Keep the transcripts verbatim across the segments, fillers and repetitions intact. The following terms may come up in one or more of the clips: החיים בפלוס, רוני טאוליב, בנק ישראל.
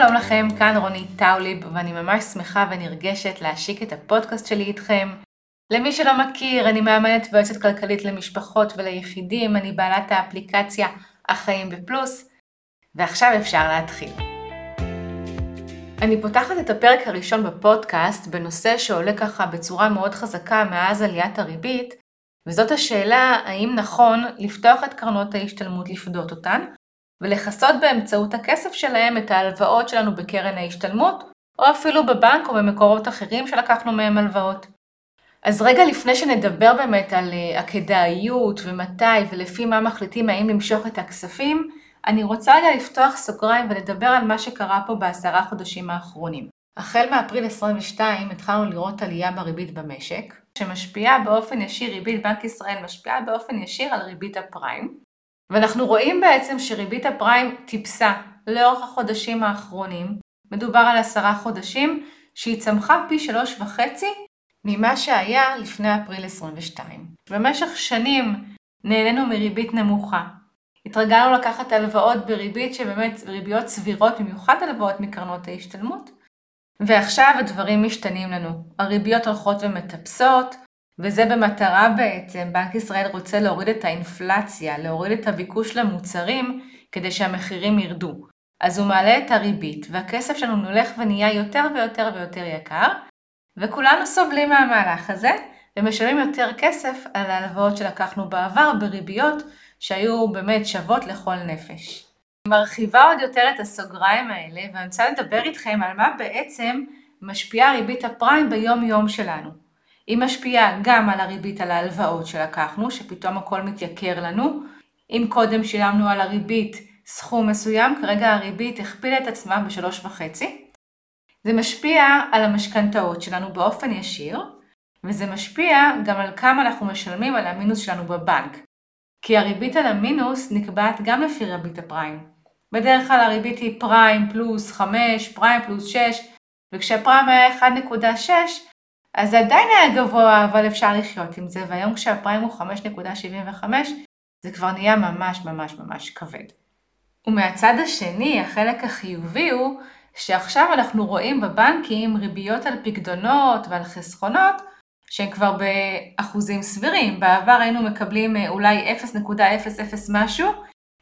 שלום לכם, כאן רוני טאוליב, ואני ממש שמחה ונרגשת להשיק את הפודקאסט שלי איתכם. למי שלא מכיר, אני מאמנת ויועצת כלכלית למשפחות וליחידים, אני בעלת האפליקציה החיים בפלוס, ועכשיו אפשר להתחיל. אני פותחת את הפרק הראשון בפודקאסט בנושא שעולה ככה בצורה מאוד חזקה מאז עליית הריבית, וזאת השאלה האם נכון לפתוח את קרנות ההשתלמות לפדות אותן, ולחסות באמצעות הכסף שלהם את ההלוואות שלנו בקרן ההשתלמות, או אפילו בבנק או במקורות אחרים שלקחנו מהם הלוואות. אז רגע לפני שנדבר באמת על הכדאיות ומתי ולפי מה מחליטים האם למשוך את הכספים, אני רוצה רגע לפתוח סוגריים ולדבר על מה שקרה פה בעשרה חודשים האחרונים. החל מאפריל עשרים ושתיים התחלנו לראות עלייה בריבית במשק, שמשפיעה באופן ישיר, ריבית בנק ישראל משפיעה באופן ישיר על ריבית הפריים, ואנחנו רואים בעצם שריבית הפריים טיפסה לאורך החודשים האחרונים, מדובר על עשרה חודשים, שהיא צמחה פי שלוש וחצי ממה שהיה לפני אפריל עשרים ושתיים. במשך שנים נהנינו מריבית נמוכה. התרגלנו לקחת הלוואות בריבית שבאמת ריביות סבירות, במיוחד הלוואות מקרנות ההשתלמות, ועכשיו הדברים משתנים לנו. הריביות הולכות ומטפסות, וזה במטרה בעצם, בנק ישראל רוצה להוריד את האינפלציה, להוריד את הביקוש למוצרים כדי שהמחירים ירדו. אז הוא מעלה את הריבית, והכסף שלנו נולך ונהיה יותר ויותר ויותר יקר, וכולנו סובלים מהמהלך הזה, ומשלמים יותר כסף על ההלוואות שלקחנו בעבר בריביות שהיו באמת שוות לכל נפש. מרחיבה עוד יותר את הסוגריים האלה, ואני רוצה לדבר איתכם על מה בעצם משפיעה ריבית הפריים ביום יום שלנו. היא משפיעה גם על הריבית על ההלוואות שלקחנו, שפתאום הכל מתייקר לנו. אם קודם שילמנו על הריבית סכום מסוים, כרגע הריבית הכפילה את עצמה בשלוש וחצי. זה משפיע על המשכנתאות שלנו באופן ישיר, וזה משפיע גם על כמה אנחנו משלמים על המינוס שלנו בבנק. כי הריבית על המינוס נקבעת גם לפי ריבית הפריים. בדרך כלל הריבית היא פריים פלוס חמש, פריים פלוס שש, וכשהפריים היה אחת נקודה שש, אז זה עדיין היה גבוה, אבל אפשר לחיות עם זה, והיום כשהפריים הוא חמש נקודה שבעים וחמש, זה כבר נהיה ממש ממש ממש כבד. ומהצד השני, החלק החיובי הוא, שעכשיו אנחנו רואים בבנקים ריביות על פקדונות ועל חסכונות, שהם כבר באחוזים סבירים. בעבר היינו מקבלים אולי אפס נקודה אפס אפס משהו,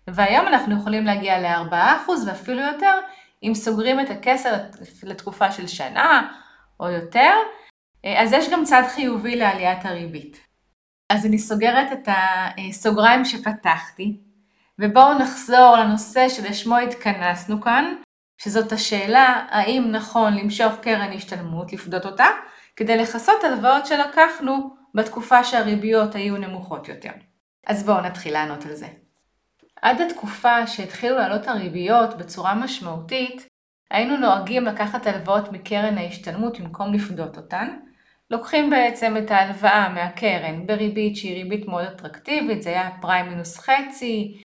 והיום אנחנו יכולים להגיע ל-ארבעה אחוז ואפילו יותר, אם סוגרים את הכסף לתקופה של שנה או יותר, אז יש גם צד חיובי לעליית הריבית. אז אני סוגרת את הסוגריים שפתחתי, ובואו נחזור לנושא שלשמו התכנסנו כאן, שזאת השאלה האם נכון למשוך קרן השתלמות, לפדות אותה, כדי לחסות הלוואות שלקחנו בתקופה שהריביות היו נמוכות יותר. אז בואו נתחיל לענות על זה. עד התקופה שהתחילו לעלות הריביות בצורה משמעותית, היינו נוהגים לקחת הלוואות מקרן ההשתלמות במקום לפדות אותן, לוקחים בעצם את ההלוואה מהקרן בריבית שהיא ריבית מאוד אטרקטיבית, זה היה פריים מינוס חצי,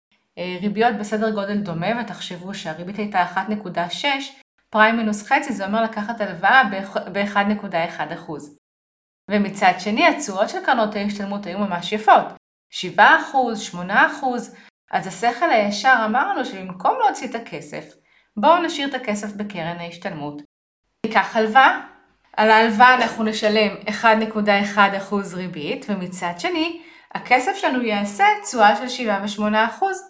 ריביות בסדר גודל דומה, ותחשבו שהריבית הייתה אחת נקודה שש, פריים מינוס חצי זה אומר לקחת הלוואה ב-אחד נקודה אחת אחוז. ומצד שני, התשואות של קרנות ההשתלמות היו ממש יפות, שבעה אחוז, שמונה אחוז, אז השכל הישר אמרנו שבמקום להוציא את הכסף, בואו נשאיר את הכסף בקרן ההשתלמות. ניקח הלוואה, על ההלוואה אנחנו נשלם אחד נקודה אחת אחוז ריבית, ומצד שני, הכסף שלנו יעשה תשואה של שבעים ושמונה אחוז.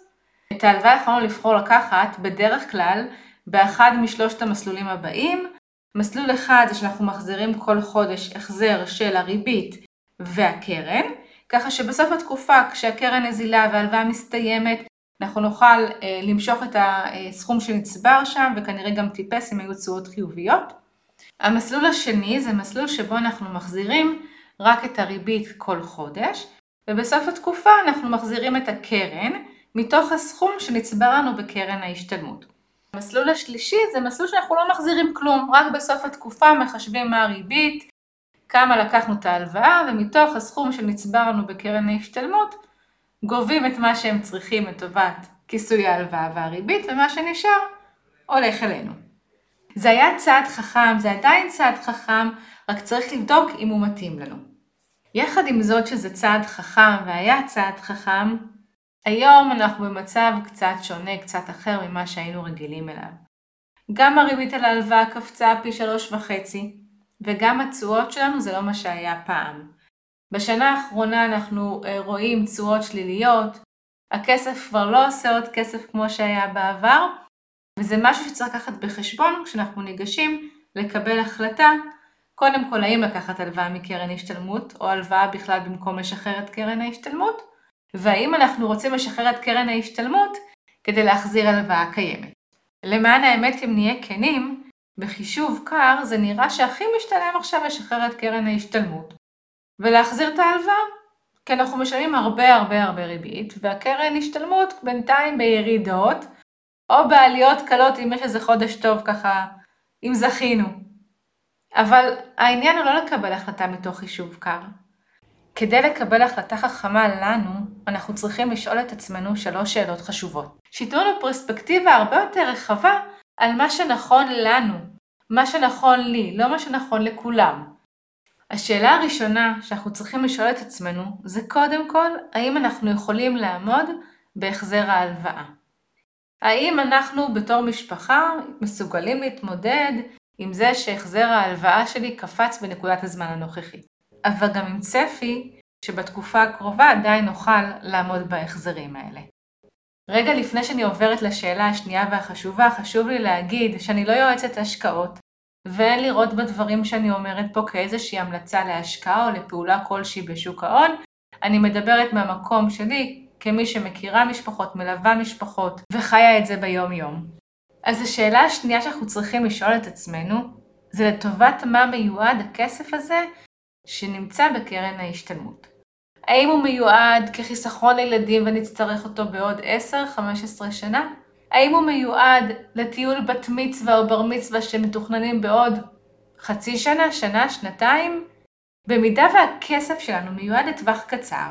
את ההלוואה יכולנו לבחור לקחת בדרך כלל באחד משלושת המסלולים הבאים. מסלול אחד זה שאנחנו מחזירים כל חודש החזר של הריבית והקרן, ככה שבסוף התקופה כשהקרן נזילה וההלוואה מסתיימת, אנחנו נוכל אה, למשוך את הסכום שנצבר שם, וכנראה גם טיפס אם היו תשואות חיוביות. המסלול השני זה מסלול שבו אנחנו מחזירים רק את הריבית כל חודש, ובסוף התקופה אנחנו מחזירים את הקרן מתוך הסכום שנצבר לנו בקרן ההשתלמות. המסלול השלישי זה מסלול שאנחנו לא מחזירים כלום, רק בסוף התקופה מחשבים מה הריבית, כמה לקחנו את ההלוואה, ומתוך הסכום שנצבר לנו בקרן ההשתלמות, גובים את מה שהם צריכים לטובת כיסוי ההלוואה והריבית, ומה שנשאר הולך אלינו. זה היה צעד חכם, זה עדיין צעד חכם, רק צריך לבדוק אם הוא מתאים לנו. יחד עם זאת שזה צעד חכם והיה צעד חכם, היום אנחנו במצב קצת שונה, קצת אחר ממה שהיינו רגילים אליו. גם הריבית על ההלוואה קפצה פי שלוש וחצי, וגם התשואות שלנו זה לא מה שהיה פעם. בשנה האחרונה אנחנו רואים תשואות שליליות, הכסף כבר לא עושה עוד כסף כמו שהיה בעבר, וזה משהו שצריך לקחת בחשבון כשאנחנו ניגשים לקבל החלטה, קודם כל האם לקחת הלוואה מקרן ההשתלמות, או הלוואה בכלל במקום לשחרר את קרן ההשתלמות, והאם אנחנו רוצים לשחרר את קרן ההשתלמות כדי להחזיר הלוואה קיימת. למען האמת, אם נהיה כנים, בחישוב קר זה נראה שהכי משתלם עכשיו לשחרר את קרן ההשתלמות, ולהחזיר את ההלוואה, כי אנחנו משלמים הרבה הרבה הרבה ריבית, והקרן השתלמות בינתיים בירידות, או בעליות קלות אם יש איזה חודש טוב ככה, אם זכינו. אבל העניין הוא לא לקבל החלטה מתוך חישוב קר. כדי לקבל החלטה חכמה לנו, אנחנו צריכים לשאול את עצמנו שלוש שאלות חשובות. שיתנו לנו פרספקטיבה הרבה יותר רחבה על מה שנכון לנו, מה שנכון לי, לא מה שנכון לכולם. השאלה הראשונה שאנחנו צריכים לשאול את עצמנו זה קודם כל, האם אנחנו יכולים לעמוד בהחזר ההלוואה? האם אנחנו בתור משפחה מסוגלים להתמודד עם זה שהחזר ההלוואה שלי קפץ בנקודת הזמן הנוכחית? אבל גם עם צפי שבתקופה הקרובה עדיין נוכל לעמוד בהחזרים האלה. רגע לפני שאני עוברת לשאלה השנייה והחשובה, חשוב לי להגיד שאני לא יועצת השקעות, ואין לראות בדברים שאני אומרת פה כאיזושהי המלצה להשקעה או לפעולה כלשהי בשוק ההון. אני מדברת מהמקום שלי כמי שמכירה משפחות, מלווה משפחות וחיה את זה ביום יום. אז השאלה השנייה שאנחנו צריכים לשאול את עצמנו, זה לטובת מה מיועד הכסף הזה שנמצא בקרן ההשתלמות. האם הוא מיועד כחיסכון לילדים ונצטרך אותו בעוד עשר חמש עשרה שנה? האם הוא מיועד לטיול בת מצווה או בר מצווה שמתוכננים בעוד חצי שנה, שנה, שנתיים? במידה והכסף שלנו מיועד לטווח קצר,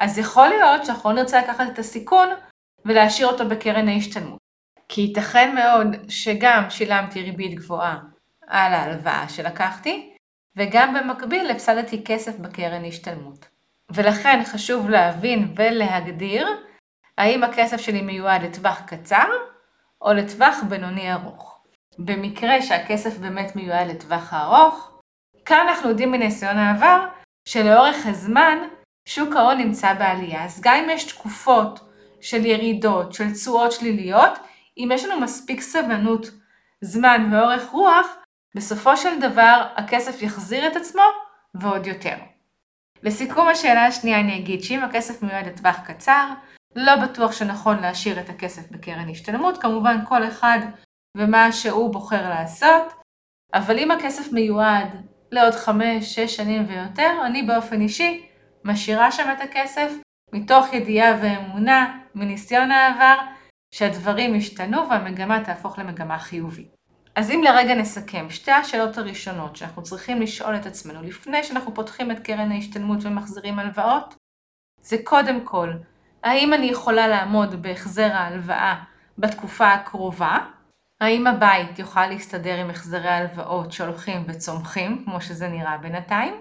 אז יכול להיות שאנחנו נרצה לקחת את הסיכון ולהשאיר אותו בקרן ההשתלמות. כי ייתכן מאוד שגם שילמתי ריבית גבוהה על ההלוואה שלקחתי, וגם במקביל הפסדתי כסף בקרן השתלמות. ולכן חשוב להבין ולהגדיר האם הכסף שלי מיועד לטווח קצר או לטווח בינוני ארוך. במקרה שהכסף באמת מיועד לטווח הארוך, כאן אנחנו יודעים מניסיון העבר שלאורך הזמן שוק ההון נמצא בעלייה. אז גם אם יש תקופות של ירידות, של תשואות שליליות, אם יש לנו מספיק סבלנות, זמן ואורך רוח, בסופו של דבר הכסף יחזיר את עצמו ועוד יותר. לסיכום השאלה השנייה אני אגיד שאם הכסף מיועד לטווח קצר, לא בטוח שנכון להשאיר את הכסף בקרן השתלמות, כמובן כל אחד ומה שהוא בוחר לעשות, אבל אם הכסף מיועד לעוד חמש, שש שנים ויותר, אני באופן אישי משאירה שם את הכסף מתוך ידיעה ואמונה מניסיון העבר, שהדברים ישתנו והמגמה תהפוך למגמה חיובית. אז אם לרגע נסכם, שתי השאלות הראשונות שאנחנו צריכים לשאול את עצמנו לפני שאנחנו פותחים את קרן ההשתלמות ומחזירים הלוואות, זה קודם כל, האם אני יכולה לעמוד בהחזר ההלוואה בתקופה הקרובה? האם הבית יוכל להסתדר עם החזרי ההלוואות שהולכים וצומחים, כמו שזה נראה בינתיים?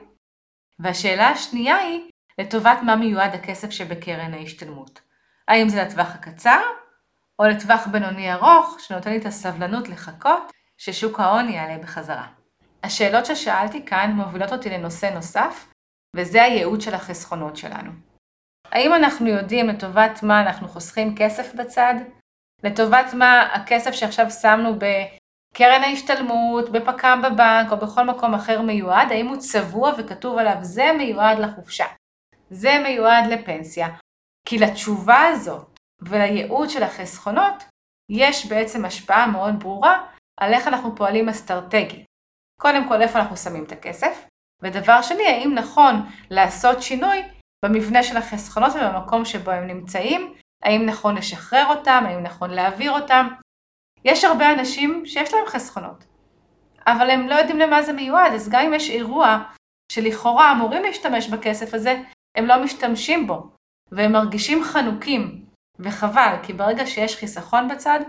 והשאלה השנייה היא, לטובת מה מיועד הכסף שבקרן ההשתלמות? האם זה לטווח הקצר? או לטווח בינוני ארוך, שנותן לי את הסבלנות לחכות ששוק ההון יעלה בחזרה. השאלות ששאלתי כאן מובילות אותי לנושא נוסף, וזה הייעוד של החסכונות שלנו. האם אנחנו יודעים לטובת מה אנחנו חוסכים כסף בצד? לטובת מה הכסף שעכשיו שמנו בקרן ההשתלמות, בפק"ם בבנק או בכל מקום אחר מיועד, האם הוא צבוע וכתוב עליו זה מיועד לחופשה, זה מיועד לפנסיה? כי לתשובה הזאת, ולייעוד של החסכונות יש בעצם השפעה מאוד ברורה על איך אנחנו פועלים אסטרטגית. קודם כל, איפה אנחנו שמים את הכסף, ודבר שני, האם נכון לעשות שינוי במבנה של החסכונות ובמקום שבו הם נמצאים, האם נכון לשחרר אותם, האם נכון להעביר אותם. יש הרבה אנשים שיש להם חסכונות, אבל הם לא יודעים למה זה מיועד, אז גם אם יש אירוע שלכאורה אמורים להשתמש בכסף הזה, הם לא משתמשים בו, והם מרגישים חנוקים. וחבל, כי ברגע שיש חיסכון בצד,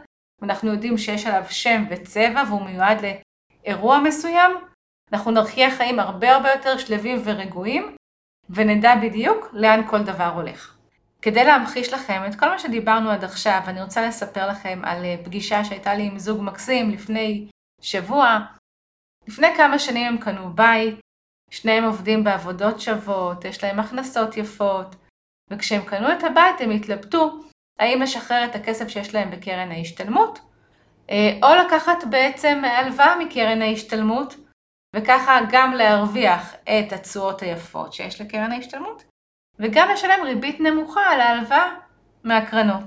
ואנחנו יודעים שיש עליו שם וצבע והוא מיועד לאירוע מסוים, אנחנו נרחייה חיים הרבה הרבה יותר שלבים ורגועים, ונדע בדיוק לאן כל דבר הולך. כדי להמחיש לכם את כל מה שדיברנו עד עכשיו, אני רוצה לספר לכם על פגישה שהייתה לי עם זוג מקסים לפני שבוע. לפני כמה שנים הם קנו בית, שניהם עובדים בעבודות שוות, יש להם הכנסות יפות, וכשהם קנו את הבית הם התלבטו האם לשחרר את הכסף שיש להם בקרן ההשתלמות, או לקחת בעצם הלוואה מקרן ההשתלמות, וככה גם להרוויח את התשואות היפות שיש לקרן ההשתלמות, וגם לשלם ריבית נמוכה על ההלוואה מהקרנות.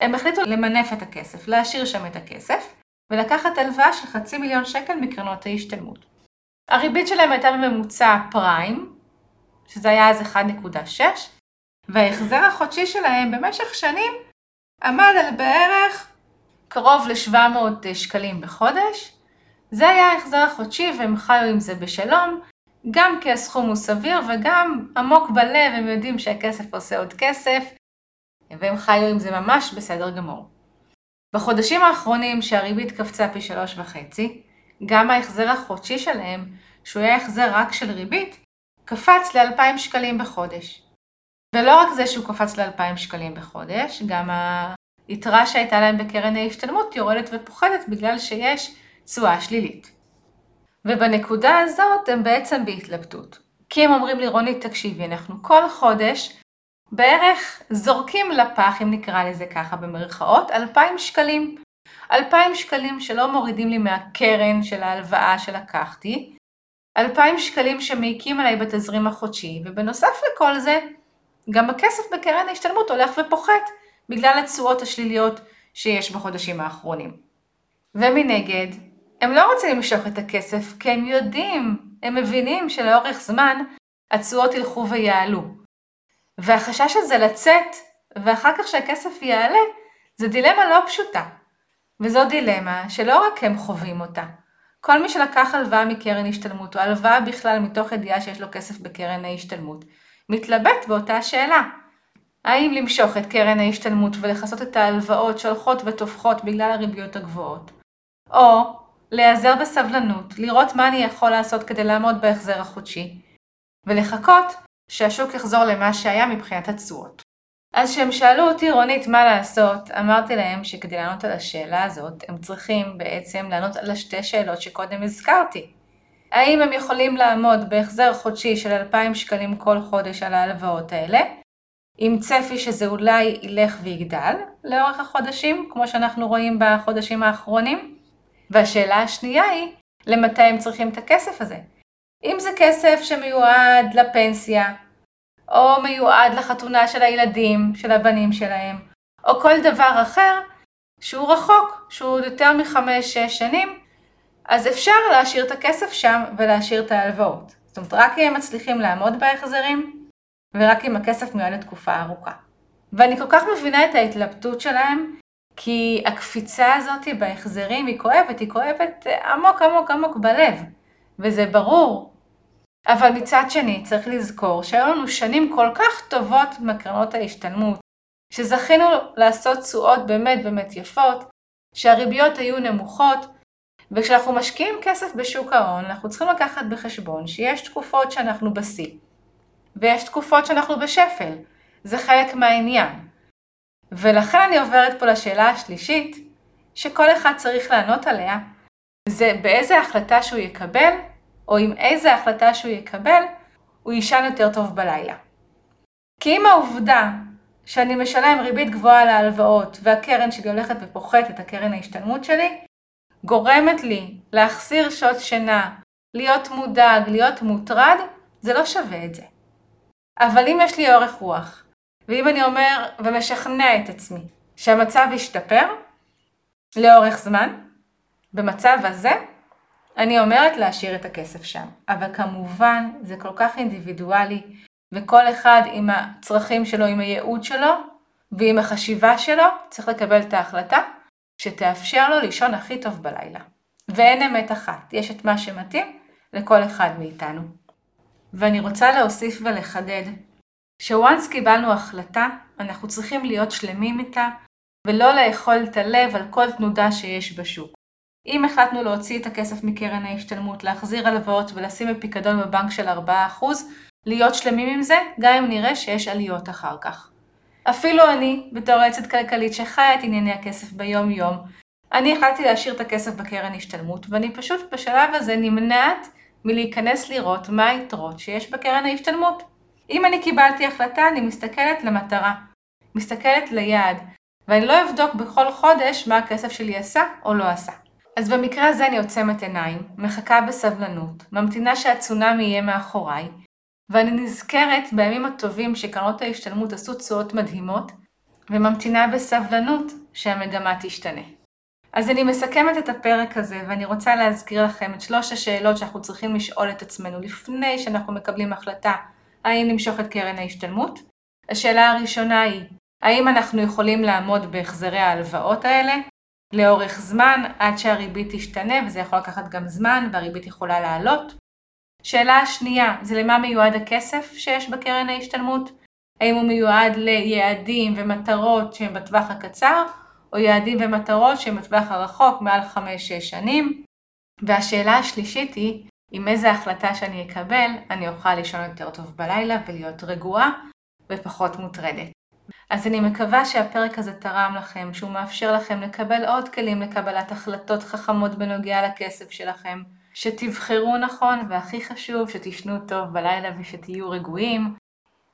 הם החליטו למנף את הכסף, להשאיר שם את הכסף, ולקחת הלוואה של חצי מיליון שקל מקרנות ההשתלמות. הריבית שלהם הייתה בממוצע פריים, שזה היה אז אחת נקודה שש, וההחזר החודשי שלהם במשך שנים עמד על בערך קרוב ל-שבע מאות שקלים בחודש. זה היה ההחזר החודשי והם חיו עם זה בשלום, גם כי הסכום הוא סביר וגם עמוק בלב הם יודעים שהכסף עושה עוד כסף, והם חיו עם זה ממש בסדר גמור. בחודשים האחרונים שהריבית קפצה פי שלוש וחצי, גם ההחזר החודשי שלהם, שהוא היה החזר רק של ריבית, קפץ ל-אלפיים שקלים בחודש. ולא רק זה שהוא קפץ ל-אלפיים שקלים בחודש, גם היתרה שהייתה להם בקרן ההשתלמות יורדת ופוחדת בגלל שיש תשואה שלילית. ובנקודה הזאת הם בעצם בהתלבטות. כי הם אומרים לי, רוני, תקשיבי, אנחנו כל חודש בערך זורקים לפח, אם נקרא לזה ככה במרכאות, אלפיים שקלים. אלפיים שקלים שלא מורידים לי מהקרן של ההלוואה שלקחתי, אלפיים שקלים שמעיקים עליי בתזרים החודשי, ובנוסף לכל זה, גם הכסף בקרן ההשתלמות הולך ופוחת, בגלל התשואות השליליות שיש בחודשים האחרונים. ומנגד, הם לא רוצים למשוך את הכסף, כי הם יודעים, הם מבינים שלאורך זמן, התשואות ילכו ויעלו. והחשש הזה לצאת, ואחר כך שהכסף יעלה, זה דילמה לא פשוטה. וזו דילמה שלא רק הם חווים אותה. כל מי שלקח הלוואה מקרן השתלמות, או הלוואה בכלל מתוך ידיעה שיש לו כסף בקרן ההשתלמות, מתלבט באותה שאלה. האם למשוך את קרן ההשתלמות ולחסות את ההלוואות שהולכות ותופכות בגלל הריביות הגבוהות? או להיעזר בסבלנות, לראות מה אני יכול לעשות כדי לעמוד בהחזר החודשי, ולחכות שהשוק יחזור למה שהיה מבחינת התשואות. אז כשהם שאלו אותי, רונית, מה לעשות, אמרתי להם שכדי לענות על השאלה הזאת, הם צריכים בעצם לענות על השתי שאלות שקודם הזכרתי. האם הם יכולים לעמוד בהחזר חודשי של אלפיים שקלים כל חודש על ההלוואות האלה, עם צפי שזה אולי ילך ויגדל לאורך החודשים, כמו שאנחנו רואים בחודשים האחרונים? והשאלה השנייה היא, למתי הם צריכים את הכסף הזה? אם זה כסף שמיועד לפנסיה, או מיועד לחתונה של הילדים, של הבנים שלהם, או כל דבר אחר שהוא רחוק, שהוא יותר מחמש, שש שנים, אז אפשר להשאיר את הכסף שם ולהשאיר את ההלוואות. זאת אומרת, רק אם מצליחים לעמוד בהחזרים, ורק אם הכסף מיועד לתקופה ארוכה. ואני כל כך מבינה את ההתלבטות שלהם, כי הקפיצה הזאת בהחזרים היא כואבת, היא כואבת עמוק עמוק עמוק בלב, וזה ברור. אבל מצד שני צריך לזכור שהיו לנו שנים כל כך טובות מקרנות ההשתלמות, שזכינו לעשות תשואות באמת באמת יפות, שהריביות היו נמוכות, וכשאנחנו משקיעים כסף בשוק ההון, אנחנו צריכים לקחת בחשבון שיש תקופות שאנחנו בשיא, ויש תקופות שאנחנו בשפל, זה חלק מהעניין. ולכן אני עוברת פה לשאלה השלישית, שכל אחד צריך לענות עליה, זה באיזה החלטה שהוא יקבל, או עם איזה החלטה שהוא יקבל, הוא יישן יותר טוב בלילה. כי אם העובדה שאני משלם ריבית גבוהה להלוואות, והקרן שלי הולכת ופוחתת, הקרן ההשתלמות שלי, גורמת לי להחסיר שעות שינה, להיות מודאג, להיות מוטרד, זה לא שווה את זה. אבל אם יש לי אורך רוח, ואם אני אומר ומשכנע את עצמי שהמצב ישתפר לאורך זמן, במצב הזה, אני אומרת להשאיר את הכסף שם, אבל כמובן זה כל כך אינדיבידואלי, וכל אחד עם הצרכים שלו, עם הייעוד שלו, ועם החשיבה שלו, צריך לקבל את ההחלטה שתאפשר לו לישון הכי טוב בלילה. ואין אמת אחת, יש את מה שמתאים לכל אחד מאיתנו. ואני רוצה להוסיף ולחדד, שוואנס קיבלנו החלטה, אנחנו צריכים להיות שלמים איתה, ולא לאכול את הלב על כל תנודה שיש בשוק. אם החלטנו להוציא את הכסף מקרן ההשתלמות, להחזיר הלוואות ולשים בפיקדון בבנק של ארבעה אחוז, להיות שלמים עם זה, גם אם נראה שיש עליות אחר כך. אפילו אני, בתור יועצת כלכלית שחיה את ענייני הכסף ביום יום, אני החלטתי להשאיר את הכסף בקרן השתלמות, ואני פשוט בשלב הזה נמנעת מלהיכנס לראות מה היתרות שיש בקרן ההשתלמות. אם אני קיבלתי החלטה, אני מסתכלת למטרה, מסתכלת ליעד, ואני לא אבדוק בכל חודש מה הכסף שלי עשה או לא עשה. אז במקרה הזה אני עוצמת עיניים, מחכה בסבלנות, ממתינה שהצונאמי יהיה מאחוריי, ואני נזכרת בימים הטובים שקרנות ההשתלמות עשו תשואות מדהימות, וממתינה בסבלנות שהמגמה תשתנה. אז אני מסכמת את הפרק הזה, ואני רוצה להזכיר לכם את שלוש השאלות שאנחנו צריכים לשאול את עצמנו לפני שאנחנו מקבלים החלטה האם למשוך את קרן ההשתלמות. השאלה הראשונה היא, האם אנחנו יכולים לעמוד בהחזרי ההלוואות האלה לאורך זמן עד שהריבית תשתנה, וזה יכול לקחת גם זמן והריבית יכולה לעלות. שאלה השנייה, זה למה מיועד הכסף שיש בקרן ההשתלמות? האם הוא מיועד ליעדים ומטרות שהם בטווח הקצר, או יעדים ומטרות שהם בטווח הרחוק מעל חמש שש שנים? והשאלה השלישית היא, עם איזה החלטה שאני אקבל, אני אוכל לישון יותר טוב בלילה ולהיות רגועה ופחות מוטרדת. אז אני מקווה שהפרק הזה תרם לכם, שהוא מאפשר לכם לקבל עוד כלים לקבלת החלטות חכמות בנוגע לכסף שלכם, שתבחרו נכון, והכי חשוב שתשנו טוב בלילה ושתהיו רגועים.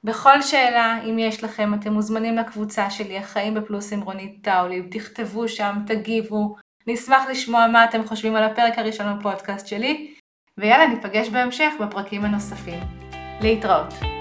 בכל שאלה, אם יש לכם, אתם מוזמנים לקבוצה שלי, החיים בפלוס עם רוני טאוליב, תכתבו שם, תגיבו, נשמח לשמוע מה אתם חושבים על הפרק הראשון בפודקאסט שלי, ויאללה, ניפגש בהמשך בפרקים הנוספים. להתראות.